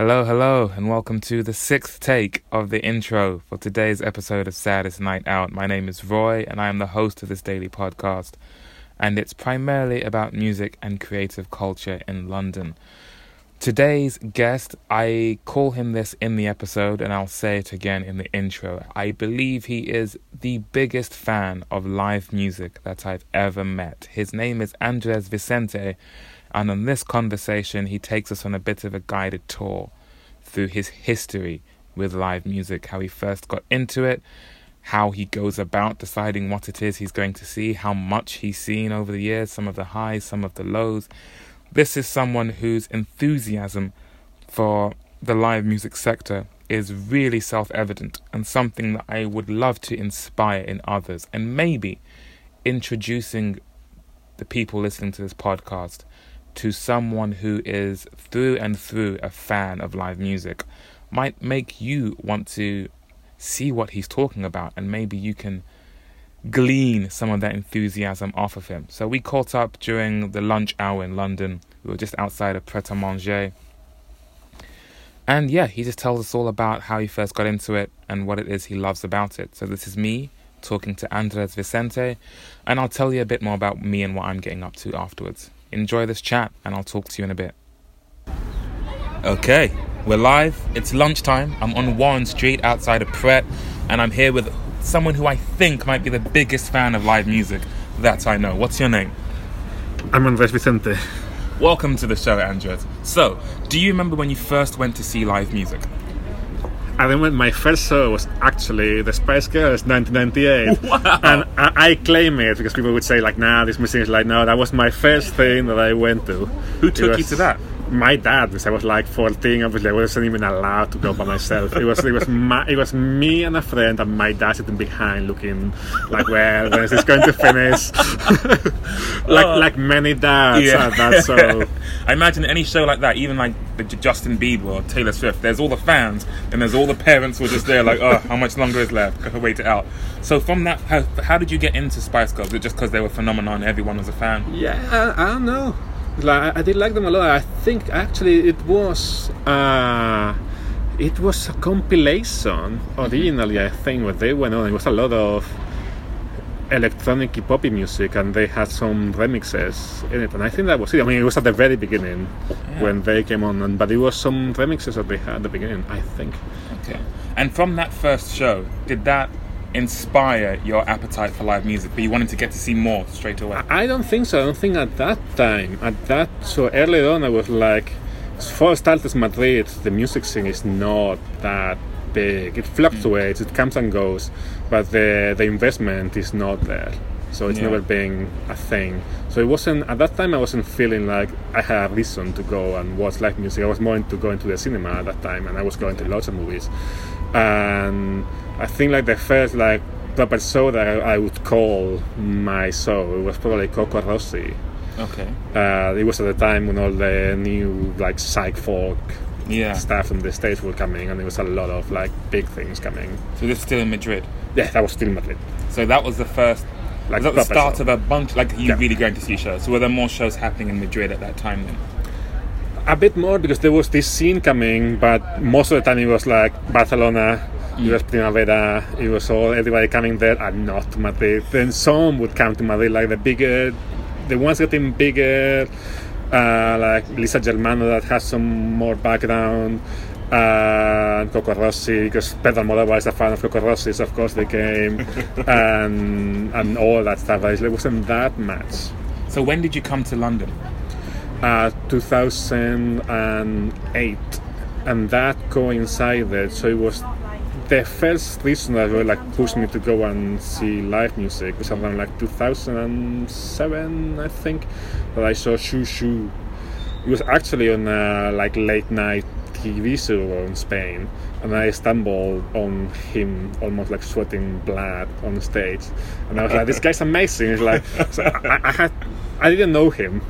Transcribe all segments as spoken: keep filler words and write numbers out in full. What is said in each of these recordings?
Hello, hello, and welcome to the sixth take of the intro for today's episode of Saddest Night Out. My name is Roy, and I am the host of this daily podcast, and it's primarily about music and creative culture in London. Today's guest, I call him this in the episode, and I'll say it again in the intro. I believe he is the biggest fan of live music that I've ever met. His name is Andres Vicente, and on this conversation, he takes us on a bit of a guided tour through his history with live music, how he first got into it, how he goes about deciding what it is he's going to see, how much he's seen over the years, some of the highs, some of the lows. This is someone whose enthusiasm for the live music sector is really self-evident and something that I would love to inspire in others, and maybe introducing the people listening to this podcast to someone who is through and through a fan of live music might make you want to see what he's talking about, and maybe you can glean some of that enthusiasm off of him. So we caught up during the lunch hour in London. We were just outside of Pret-a-Manger. And yeah, he just tells us all about how he first got into it and what it is he loves about it. So this is me talking to Andres Vicente, and I'll tell you a bit more about me and what I'm getting up to afterwards. Enjoy this chat, and I'll talk to you in a bit. Okay, we're live. It's lunchtime. I'm on Warren Street outside of Pret, and I'm here with someone who I think might be the biggest fan of live music that I know. What's your name? I'm Andres Vicente. Welcome to the show, Andres. So, do you remember when you first went to see live music? I remember my first show was actually the Spice Girls, nineteen ninety-eight. Wow. And I, I claim it because people would say, like, nah, this museum is like, no, that was my first thing that I went to. Who took was, you to that? My dad, because I was like fourteen, obviously I wasn't even allowed to go by myself. It was it was my, it was me and a friend, and my dad sitting behind, looking like, well, when is this going to finish? like oh. like many dads. Yeah. At that show. I imagine any show like that, even like the J- Justin Bieber or Taylor Swift. There's all the fans, and there's all the parents who are just there, like, oh, how much longer is left? Gotta wait it out. So from that, how, how did you get into Spice Girls? Was it just because they were phenomenal and everyone was a fan? Yeah, I, I don't know. Like, I did like them a lot. I think actually it was uh, it was a compilation originally. Mm-hmm. I think what they went on, it was a lot of electronic hip-hop music, and they had some remixes in it, and I think that was it. I mean, it was at the very beginning. Yeah. When they came on, and, but it was some remixes that they had at the beginning, I think. Okay. And from that first show, did that inspire your appetite for live music, but you wanted to get to see more straight away? I don't think so. I don't think at that time, at that so early on, I was like, for starters, Madrid, the music scene is not that big. It fluctuates, it comes and goes, but the the investment is not there, so it's yeah. never been a thing. So it wasn't at that time. I wasn't feeling like I had a reason to go and watch live music. I was more into going to the cinema at that time, and I was going to lots of movies. And I think like the first like proper show that I, I would call my show, it was probably Coco Rossi. Okay. Uh, it was at the time when all the new like psych folk yeah. stuff from the States were coming, and there was a lot of like big things coming. So this was still in Madrid? Yeah, that was still in Madrid. So that was the first, like, was that the start show. Of a bunch, like you yeah. really going to see shows. So were there more shows happening in Madrid at that time then? A bit more, because there was this scene coming, but most of the time it was like Barcelona, it was Primavera, it was all everybody coming there and not to Madrid. Then some would come to Madrid, like the bigger, the ones getting bigger, uh, like Lisa Germano that has some more background, uh, and Coco Rossi, because Pedro Modelo is a fan of Coco Rossi, so of course they came, and and all that stuff. It wasn't that much. So when did you come to London? Uh, two thousand eight, and that coincided, so it was the first reason that really, like, pushed me to go and see live music. It was around like two thousand seven, I think, that I saw Shu Shu. It was actually on a like late night T V show in Spain, and I stumbled on him almost like sweating blood on stage, and I was like, this guy's amazing. It's like, so I, I had, I didn't know him.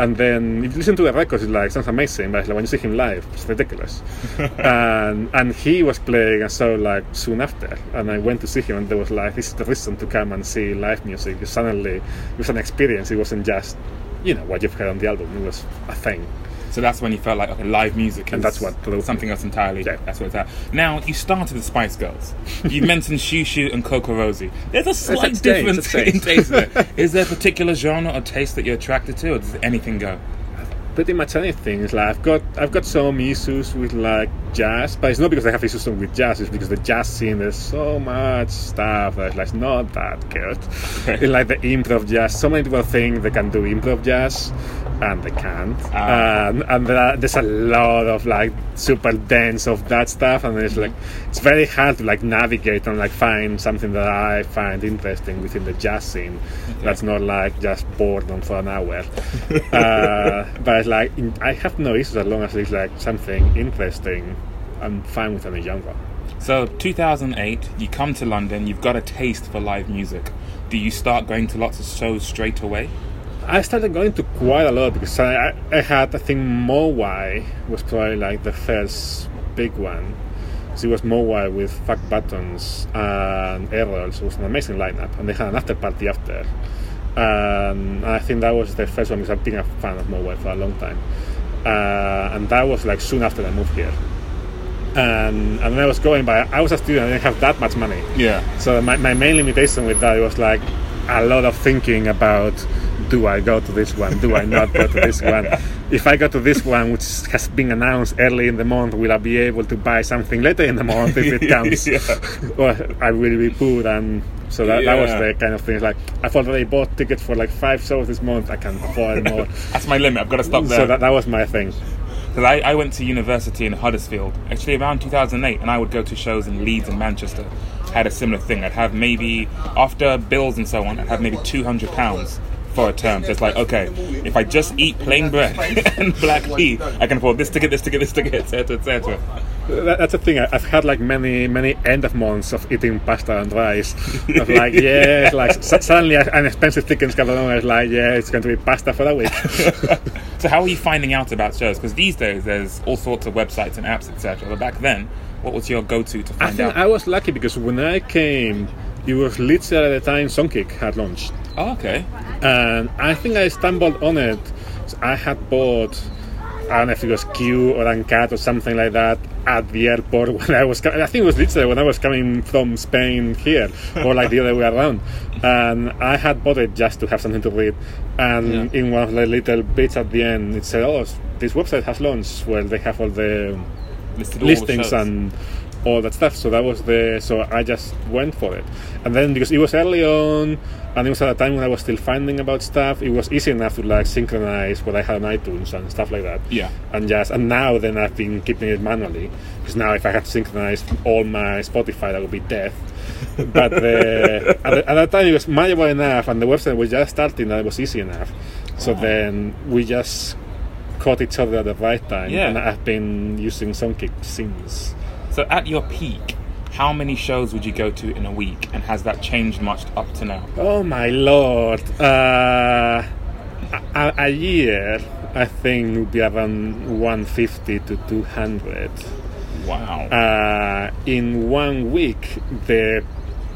And then if you listen to the records, it's like, sounds amazing, but like, when you see him live, it's ridiculous. and and he was playing a show like soon after, and I went to see him, and there was like, this is the reason to come and see live music. Because suddenly it was an experience. It wasn't just, you know, what you've heard on the album. It was a thing. So that's when he felt like, okay, live music is and that's what something else entirely. Yeah. That's what it's at. Now, you started with Spice Girls. You mentioned Shu Shu and Coco Rossi. There's a slight it's difference it's in taste there. Is there a particular genre or taste that you're attracted to, or does anything go? Pretty much anything. It's like I've got I've got some issues with like jazz, but it's not because I have issues with jazz. It's because the jazz scene, there's so much stuff that's like not that good. It's like the improv jazz. So many people think they can do improv jazz, and they can't. Ah. Um, and there are, there's a lot of like super dense of that stuff, and it's like it's very hard to like navigate and like find something that I find interesting within the jazz scene. Okay. That's not like just boredom for an hour. uh, but like I have no issues as long as it's like something interesting. I'm fine with any genre. So two thousand eight, you come to London, you've got a taste for live music. Do you start going to lots of shows straight away? I started going to quite a lot because I, I had, I think MoWai was probably like the first big one. So it was MoWai with Fuck Buttons and Errols. It was an amazing lineup, and they had an after party after. Um, and I think that was the first one because I've been a fan of MoWai for a long time, uh, and that was like soon after I moved here. And, and then I was going, but I was a student and I didn't have that much money. Yeah. So my, my main limitation with that was like a lot of thinking about: do I go to this one? Do I not go to this one? If I go to this one, which has been announced early in the month, will I be able to buy something later in the month if it comes? Yeah. Or I will be poor. And so that, yeah. that was the kind of thing. Like, I've already bought tickets for like five shows this month. I can't afford more. That's my limit. I've got to stop there. So that, that was my thing. So I, I went to university in Huddersfield, actually around two thousand eight, and I would go to shows in Leeds and Manchester. Had a similar thing. I'd have maybe, after bills and so on, I'd have maybe two hundred pounds. For a term. So it's like, okay, if I just eat plain bread and black tea, I can afford this ticket, this ticket, this ticket, et cetera, et cetera. That's the thing. I've had like many, many end of months of eating pasta and rice. Of like, yeah, it's like suddenly an expensive ticket comes along. It's like, yeah, it's going to be pasta for a week. So how are you finding out about shows? Because these days there's all sorts of websites and apps, et cetera. But back then, what was your go-to to find I think out? I was lucky because when I came, it was literally at the time Songkick had launched. Oh, okay. And I think I stumbled on it. I had bought, I don't know if it was Q or Uncut or something like that at the airport when I was coming. I think it was literally when I was coming from Spain here, or like the other way around. And I had bought it just to have something to read. And yeah. in one of the little bits at the end, it said, oh, this website has launched where they have all the Listed listings all the and all that stuff. So that was the, so I just went for it. And then because it was early on, and it was at a time when I was still finding about stuff, it was easy enough to like synchronize what I had on iTunes and stuff like that. Yeah. And just and now then I've been keeping it manually, because now if I had to synchronize all my Spotify, that would be death. But the, at, the, at that time it was manageable enough, and the website was just starting, and it was easy enough. So wow. Then we just caught each other at the right time, yeah. And I've been using Songkick since. So at your peak, how many shows would you go to in a week, and has that changed much up to now? Oh my lord! Uh, a, a year, I think, would be around one fifty to two hundred. Wow! Uh, in one week, the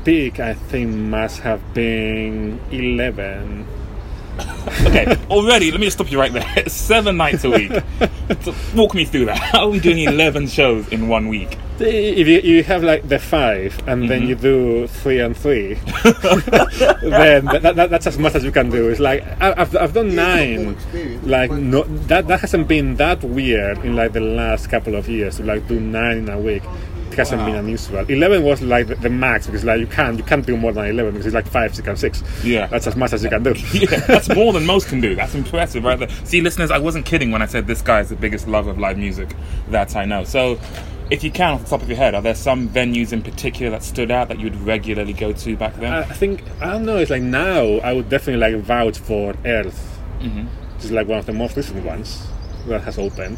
peak I think must have been eleven. Okay, already. Let me just stop you right there. Seven nights a week. So walk me through that. How are we doing eleven shows in one week? If you, you have like the five, and mm-hmm. then you do three and three, then that, that, that's as much as you can do. It's like I've I've done nine. Like no, that that hasn't been that weird in like the last couple of years to like do nine in a week. It hasn't wow. been unusual. Eleven was like the, the max, because like you can't you can't do more than eleven, because it's like five, six, and six. Yeah, that's as much as you can do. Yeah, that's more than most can do. That's impressive, right there. See, listeners, I wasn't kidding when I said this guy is the biggest lover of live music that I know. So, if you can, off the top of your head, are there some venues in particular that stood out that you'd regularly go to back then? I think I don't know. It's like now I would definitely like vouch for Earth. Mm-hmm. It's like one of the most recent ones that has opened,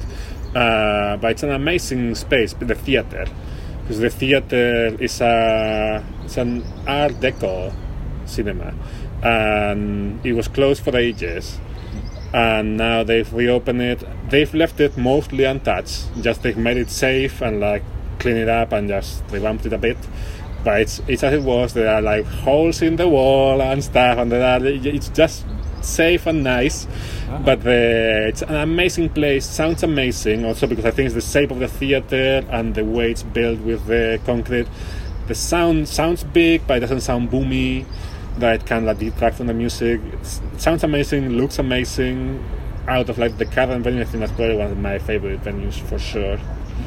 uh, but it's an amazing space. The theater. Because the theater is a it's an Art Deco cinema, and it was closed for ages, and now they've reopened it. They've left it mostly untouched. Just they've made it safe and like cleaned it up and just revamped it a bit. But it's it's as it was. There are like holes in the wall and stuff, and there are it's just safe and nice. Uh-huh. But the, it's an amazing place, sounds amazing, also because I think it's the shape of the theater and the way it's built with the concrete. The sound sounds big, but it doesn't sound boomy, that it can like, detract from the music. It's, it sounds amazing, looks amazing. Out of like the current venue, I think that's probably one of my favorite venues for sure.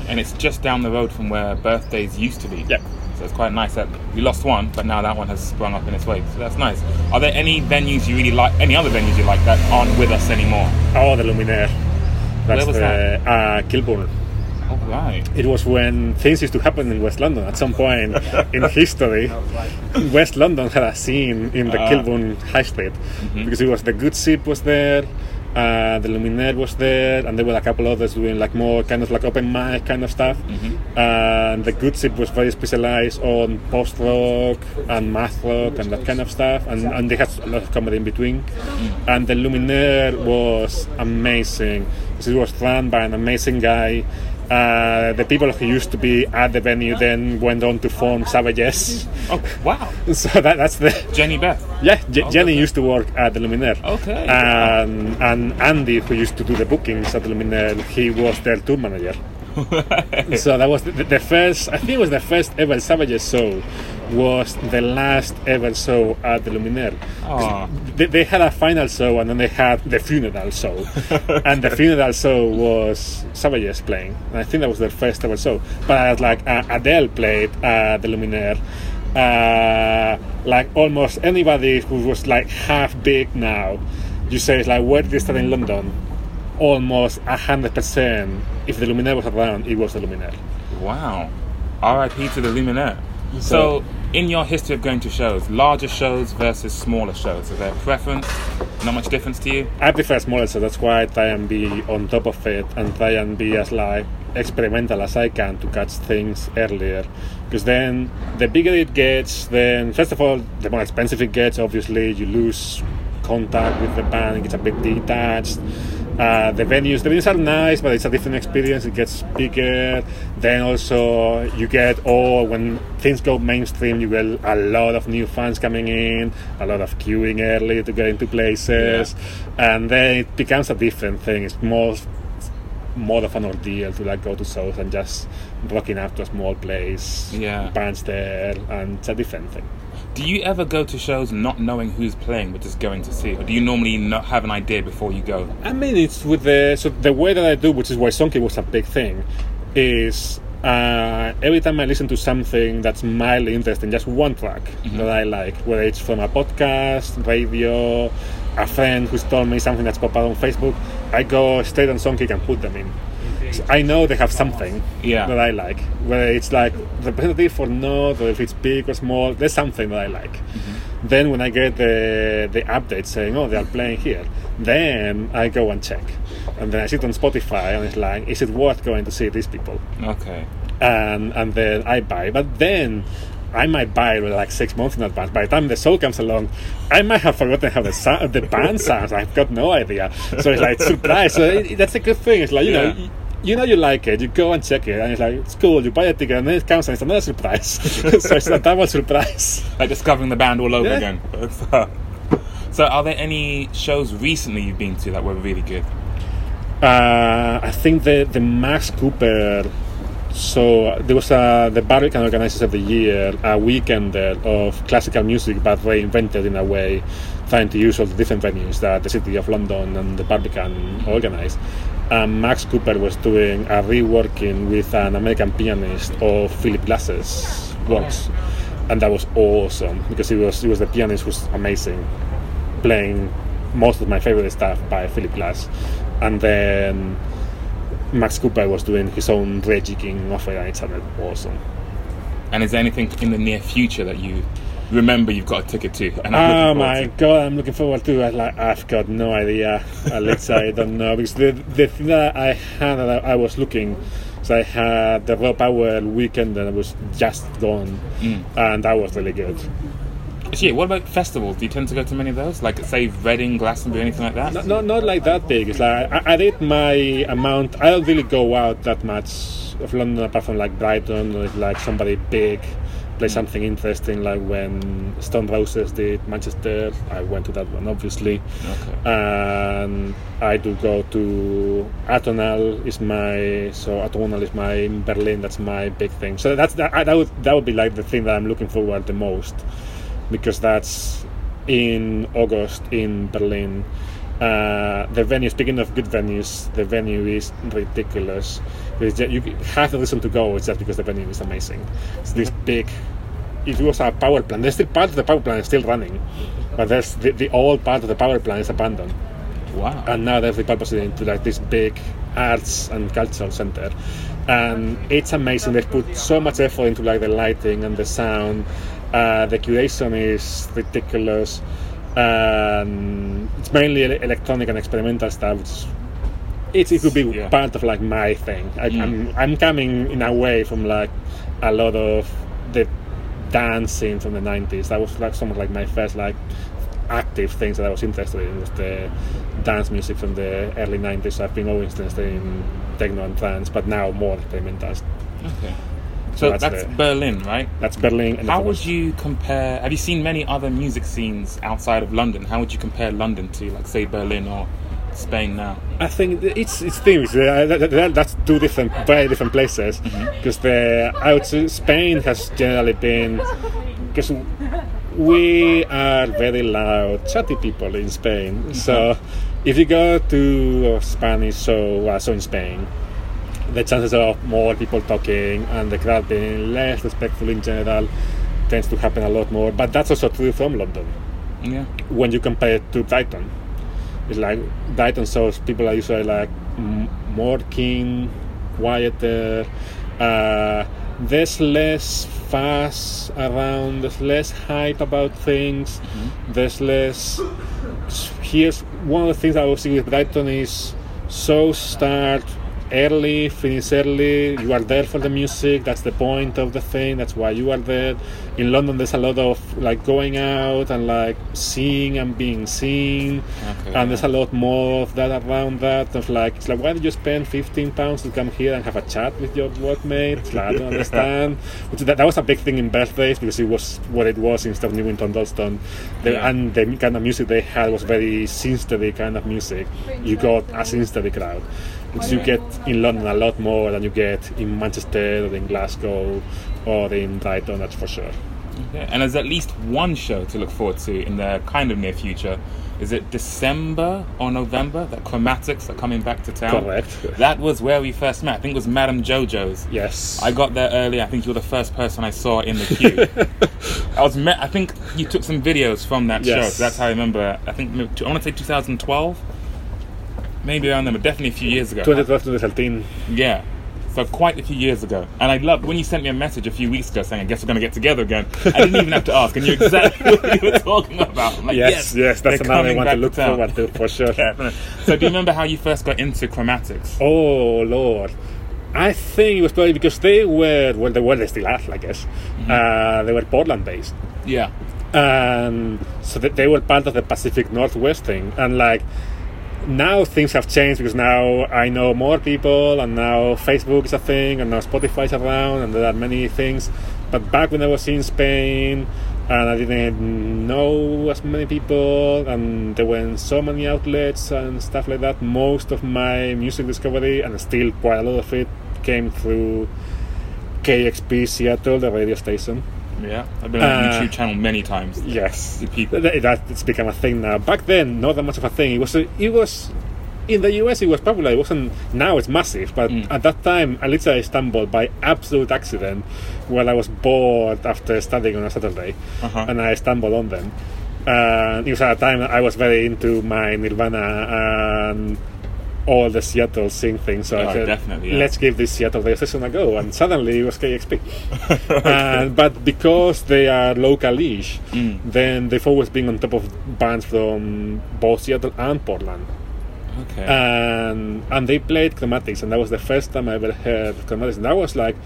And it's just down the road from where Birthdays used to be. Yeah. So it's quite nice that we lost one, but now that one has sprung up in its wake. So that's nice. Are there any venues you really like, any other venues you like that aren't with us anymore? Oh, the Luminaire. That's Where was the, that? Uh, Kilburn. Oh, right. It was when things used to happen in West London at some point in history. Like... West London had a scene in the uh, Kilburn High Street mm-hmm. because it was the Good Ship was there. Uh, the Luminaire was there, and there were a couple others doing like more kind of like open mic kind of stuff. Mm-hmm. Uh, and the Good Ship was very specialized on post rock and math rock and that kind of stuff, and, and they had a lot of comedy in between. Mm-hmm. And the Luminaire was amazing. It was run by an amazing guy. Uh, the people who used to be at the venue then went on to form Savages. Oh, wow. So that, that's the... Jenny Beth? Yeah, Je- oh, Jenny okay. used to work at the Luminaire. Okay. Um, and Andy, who used to do the bookings at the Luminaire, he was their tour manager. Right. So that was the, the first... I think it was the first ever Savages show was the last ever show at the Luminaire. They, they had a final show and then they had the funeral show. And the funeral show was Savages playing. And I think that was their first ever show. But like uh, Adele played uh, the Luminaire. Uh, like almost anybody who was like half big now, you say it's like, where did they start in London? Almost one hundred percent. If the Luminaire was around, it was the Luminaire. Wow. R I P to the Luminaire. So, in your history of going to shows, larger shows versus smaller shows, is there a preference? Not much difference to you? I prefer smaller, so that's why I try and be on top of it and try and be as like experimental as I can to catch things earlier. Because then, the bigger it gets, then first of all, the more expensive it gets. Obviously, you lose contact with the band; it gets a bit detached. Uh, the venues, the venues are nice, but it's a different experience. It gets bigger. Then also you get all oh, when things go mainstream, you get a lot of new fans coming in, a lot of queuing early to get into places, yeah. And then it becomes a different thing. It's more, more of an ordeal to like go to shows and just walking up to a small place, yeah, bands there, and it's a different thing. Do you ever go to shows not knowing who's playing but just going to see? Or do you normally not have an idea before you go? I mean, it's with the... So the way that I do, which is why Songkick was a big thing, is uh, every time I listen to something that's mildly interesting, just one track mm-hmm. that I like, whether it's from a podcast, radio, a friend who's told me something that's popped out on Facebook, I go straight on Songkick and put them in. So I know they have something yeah. that I like, whether it's like representative or not, or if it's big or small, there's something that I like. Mm-hmm. Then when I get the the update saying, oh, they are playing here, then I go and check. And then I sit on Spotify and it's like, is it worth going to see these people? Okay. And, and then I buy. But then I might buy like six months in advance. By the time the show comes along, I might have forgotten how the sound, the band sounds. I've got no idea. So it's like, surprise. So it, that's a good thing. It's like, you yeah. know... You know you like it, you go and check it, and it's like, it's cool, you buy a ticket, and then it comes and it's another surprise. So it's a double surprise. Like discovering the band all over yeah. again. So are there any shows recently you've been to that were really good? Uh, I think the, the Max Cooper, so there was a, the Barbican Organizers of the Year, a weekend of classical music, but reinvented in a way, trying to use all the different venues that the City of London and the Barbican organized. Um, Max Cooper was doing a reworking with an American pianist of Philip Glass's works, and that was awesome because he was he was the pianist who's amazing, playing most of my favorite stuff by Philip Glass, and then Max Cooper was doing his own rejigging of it, and it sounded awesome. And is there anything in the near future that you remember you've got a ticket to? And I'm oh my to. god, I'm looking forward to it. Like, I've got no idea, Alexa. I don't know, because the, the thing that I had that I was looking, so I had the Raw Power weekend and it was just gone, mm. and that was really good. Actually, what about festivals? Do you tend to go to many of those? Like, say, Reading, Glastonbury, anything like that? No, no, not like that big. It's like, I, I did my amount. I don't really go out that much of London apart from like Brighton or like somebody big. play something interesting, like when Stone Roses did Manchester, I went to that one, obviously. Okay. And I do go to Atonal is my so Atonal is my in Berlin. That's my big thing. So that's that. That would that would be like the thing that I'm looking forward the most, because that's in August in Berlin. Uh, the venue, speaking of good venues, the venue is ridiculous. It's just, you have the reason to go, it's just because the venue is amazing. It's this big, it was a power plant. There's still part of the power plant is still running, but there's the, the old part of the power plant is abandoned. Wow. And now they've repurposed it into like this big arts and cultural center, and it's amazing. They've put so much effort into like the lighting and the sound. Uh, the curation is ridiculous. Um, it's mainly electronic and experimental stuff, which it, it could be yeah. part of like my thing. I, mm. I'm I'm coming in a way from like a lot of the dancing from the nineties. That was like some of like my first like active things that I was interested in was the dance music from the early nineties. So I've been always interested in techno and trance, but now more experimental. Okay. So, so that's, that's the, Berlin, right? That's Berlin. And how would you compare... Have you seen many other music scenes outside of London? How would you compare London to, like, say, Berlin or Spain now? I think it's it's things. That's two different, very different places. Because mm-hmm. I would say Spain has generally been... Because we are very loud, chatty people in Spain. Mm-hmm. So if you go to a Spanish show, uh, so in Spain... the chances of more people talking and the crowd being less respectful in general tends to happen a lot more. But that's also true from London. Yeah. When you compare it to Brighton, it's like Brighton shows people are usually like m- more keen, quieter. Uh, there's less fuss around. There's less hype about things. Mm-hmm. There's less. Here's one of the things that I was seeing with Brighton is so start. Early, finish early, you are there for the music, that's the point of the thing, that's why you are there. In London there's a lot of like going out and like seeing and being seen, okay, and yeah. there's a lot more of that around that, of like, it's like, why did you spend fifteen pounds to come here and have a chat with your workmate? Like, I don't understand. Which, that, that was a big thing in birthdays, because it was what it was in Stoke Newington, Dalston. The, yeah. And the kind of music they had was very sinstery kind of music. You got a sinstery crowd. Which you get in London a lot more than you get in Manchester or in Glasgow or in Brighton, that's for sure. Yeah, and there's at least one show to look forward to in the kind of near future. Is it December or November that Chromatics are coming back to town? Correct. That was where we first met. I think it was Madame Jojo's. Yes. I got there early. I think you were the first person I saw in the queue. I was met. I think you took some videos from that yes. show. So that's how I remember. I think I want to say two thousand twelve. Maybe around them, but definitely a few years ago. twenty twelve, twenty thirteen. Yeah, so quite a few years ago. And I loved when you sent me a message a few weeks ago saying, I guess we're going to get together again. I didn't even have to ask, and you exactly what you were talking about. I'm like, yes, yes, yes, that's another one to look forward to, for sure. Yeah. So do you remember how you first got into Chromatics? Oh, Lord. I think it was probably because they were, well, they, well, they still are, I guess. Mm-hmm. Uh, they were Portland-based. Yeah. And so they were part of the Pacific Northwest thing, and like... Now things have changed, because now I know more people, and now Facebook is a thing, and now Spotify's around, and there are many things. But back when I was in Spain, and I didn't know as many people, and there were so many outlets and stuff like that, most of my music discovery, and still quite a lot of it, came through K E X P Seattle, the radio station. Yeah, I've been on uh, the YouTube channel many times. Yes, people. That, that, it's become a thing now. Back then, not that much of a thing. It was, a, it was, in the U S, it was popular. It wasn't. Now it's massive. But mm. at that time, I literally stumbled by absolute accident, while I was bored after studying on a Saturday, uh-huh. and I stumbled on them. Uh, it was at a time I was very into my Nirvana and all the Seattle scene things, so oh, I said, definitely, yeah. let's give this Seattle radio station a go, and suddenly it was K E X P. okay. uh, but because they are local-ish, mm. then they've always been on top of bands from both Seattle and Portland. Okay. And, and they played Chromatics, and that was the first time I ever heard Chromatics, and that was like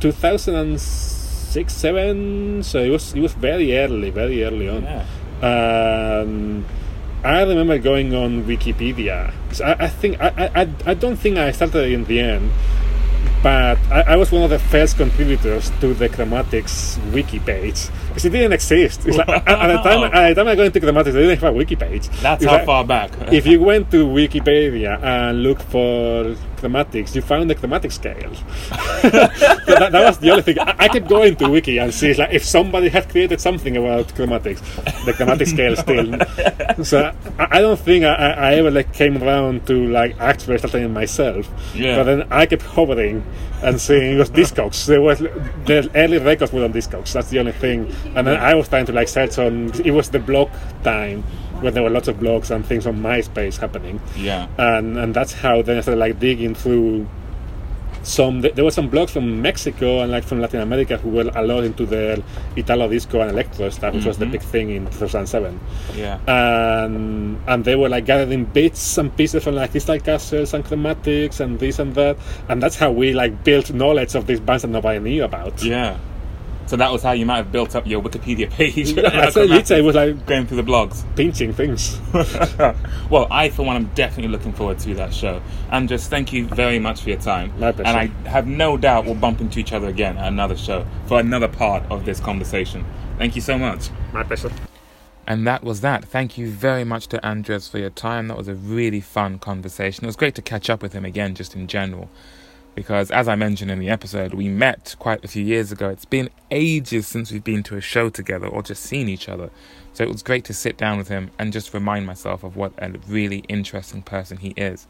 two thousand six, two thousand seven, so it was, it was very early, very early on. Yeah. Um, I remember going on Wikipedia. I, I think I, I I don't think I started in the end, But I, I was one of the first contributors to the Chromatics wiki page, because it didn't exist. It's like, at, the time, at the time I got into Chromatics, they didn't have a wiki page. That's it's how like, far back. If you went to Wikipedia and looked for Chromatics, you found the Chromatic scale. So that, that was the only thing. I, I could go into wiki and see like, if somebody had created something about Chromatics, the Chromatic scale still. So I, I don't think I, I, I ever like came around to like actually studying myself. Yeah. But then I kept hovering and seeing it was Discogs. There was the early records were on Discogs. That's the only thing. And then I was trying to like search on. It was the blog time when there were lots of blogs and things on MySpace happening. Yeah. And and that's how then I started like digging through some. There were some blogs from Mexico and like from Latin America who were a lot into the Italo disco and electro stuff, which mm-hmm. was the big thing in two thousand seven. Yeah. And and they were like gathering bits and pieces from like these like castles and Chromatics and this and that, and that's how we like built knowledge of these bands that nobody knew about. Yeah. So that was how you might have built up your Wikipedia page. Yeah, I said literally was like going through the blogs, pinching things. Well, I for one am definitely looking forward to that show. Andres, thank you very much for your time. My pleasure. And I have no doubt we'll bump into each other again at another show for another part of this conversation. Thank you so much. My pleasure. And that was that. Thank you very much to Andres for your time. That was a really fun conversation. It was great to catch up with him again, just in general. Because, as I mentioned in the episode, we met quite a few years ago. It's been ages since we've been to a show together or just seen each other. So it was great to sit down with him and just remind myself of what a really interesting person he is.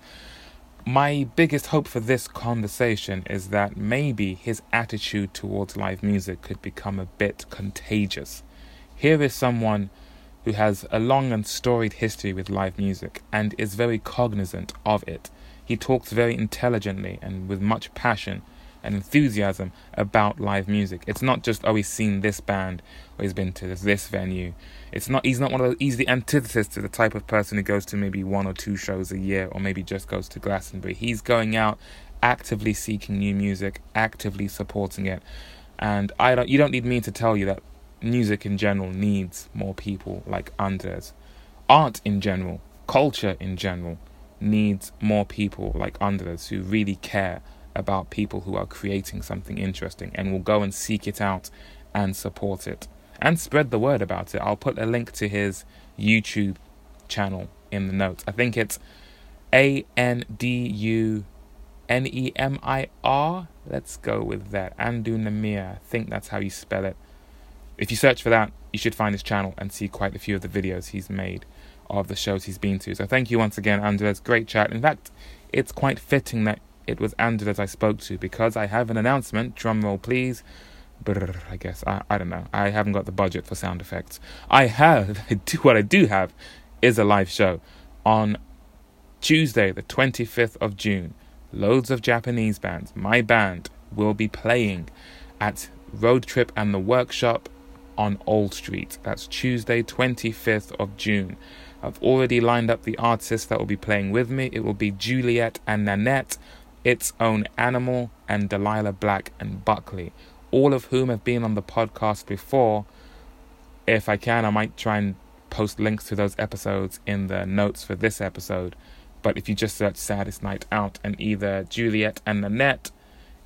My biggest hope for this conversation is that maybe his attitude towards live music could become a bit contagious. Here is someone who has a long and storied history with live music and is very cognizant of it. He talks very intelligently and with much passion and enthusiasm about live music. It's not just, oh, he's seen this band or he's been to this, this venue. It's not. He's not one of those, he's the antithesis to the type of person who goes to maybe one or two shows a year or maybe just goes to Glastonbury. He's going out actively seeking new music, actively supporting it. And I don't. you don't need me to tell you that music in general needs more people like Andres. Art in general, culture in general, needs more people like Andres who really care about people who are creating something interesting and will go and seek it out and support it and spread the word about it. I'll put a link to his YouTube channel in the notes. I think it's A N D U N E M I R. Let's go with that. Andunamir. I think that's how you spell it. If you search for that, you should find his channel and see quite a few of the videos he's made of the shows he's been to. So thank you once again, Andres. Great chat. In fact, it's quite fitting that it was Andres I spoke to, because I have an announcement. Drum roll, please. Brr, I guess. I, I don't know. I haven't got the budget for sound effects. I have. I do, what I do have is a live show on Tuesday, the twenty-fifth of June. Loads of Japanese bands. My band will be playing at Road Trip and the Workshop on Old Street. That's Tuesday, twenty-fifth of June. I've already lined up the artists that will be playing with me. It will be Juliet and Nanette, Its Own Animal, and Delilah Black and Buckley, all of whom have been on the podcast before. If I can, I might try and post links to those episodes in the notes for this episode. But if you just search Saddest Night Out and either Juliet and Nanette,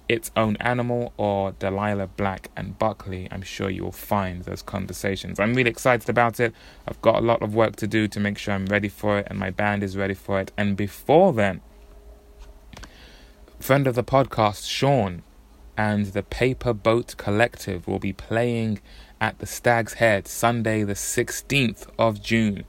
Its Own Animal, or Delilah Black and Buckley, I'm sure you will find those conversations. I'm really excited about it. I've got a lot of work to do to make sure I'm ready for it and my band is ready for it. And before then, friend of the podcast, Sean, and the Paper Boat Collective will be playing at the Stag's Head Sunday the sixteenth of June.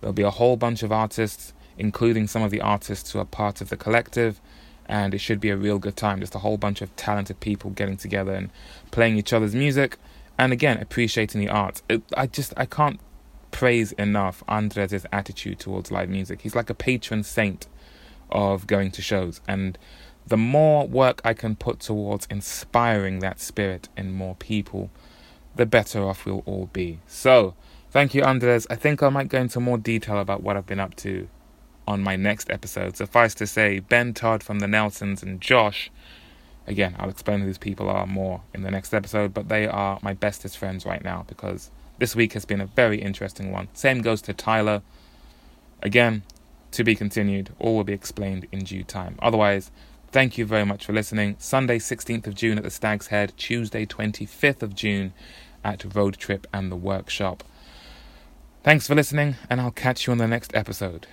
There'll be a whole bunch of artists, including some of the artists who are part of the collective. And it should be a real good time. Just a whole bunch of talented people getting together and playing each other's music. And again, appreciating the art. It, I just, I can't praise enough Andres' attitude towards live music. He's like a patron saint of going to shows. And the more work I can put towards inspiring that spirit in more people, the better off we'll all be. So, thank you, Andres. I think I might go into more detail about what I've been up to on my next episode. Suffice to say, Ben Todd from the Nelsons and Josh, again, I'll explain who these people are more in the next episode, but they are my bestest friends right now because this week has been a very interesting one. Same goes to Tyler. Again, to be continued. All will be explained in due time. Otherwise, Thank you very much for listening. Sunday, sixteenth of June at the Stag's Head. Tuesday, twenty-fifth of June at Road Trip and the Workshop. Thanks for listening, and I'll catch you on the next episode.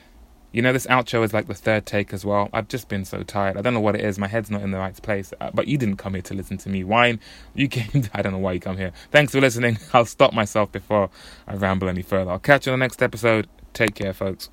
You know, this outro is like the third take as well. I've just been so tired. I don't know what it is. My head's not in the right place. But you didn't come here to listen to me whine. You came to... I don't know why you come here. Thanks for listening. I'll stop myself before I ramble any further. I'll catch you on the next episode. Take care, folks.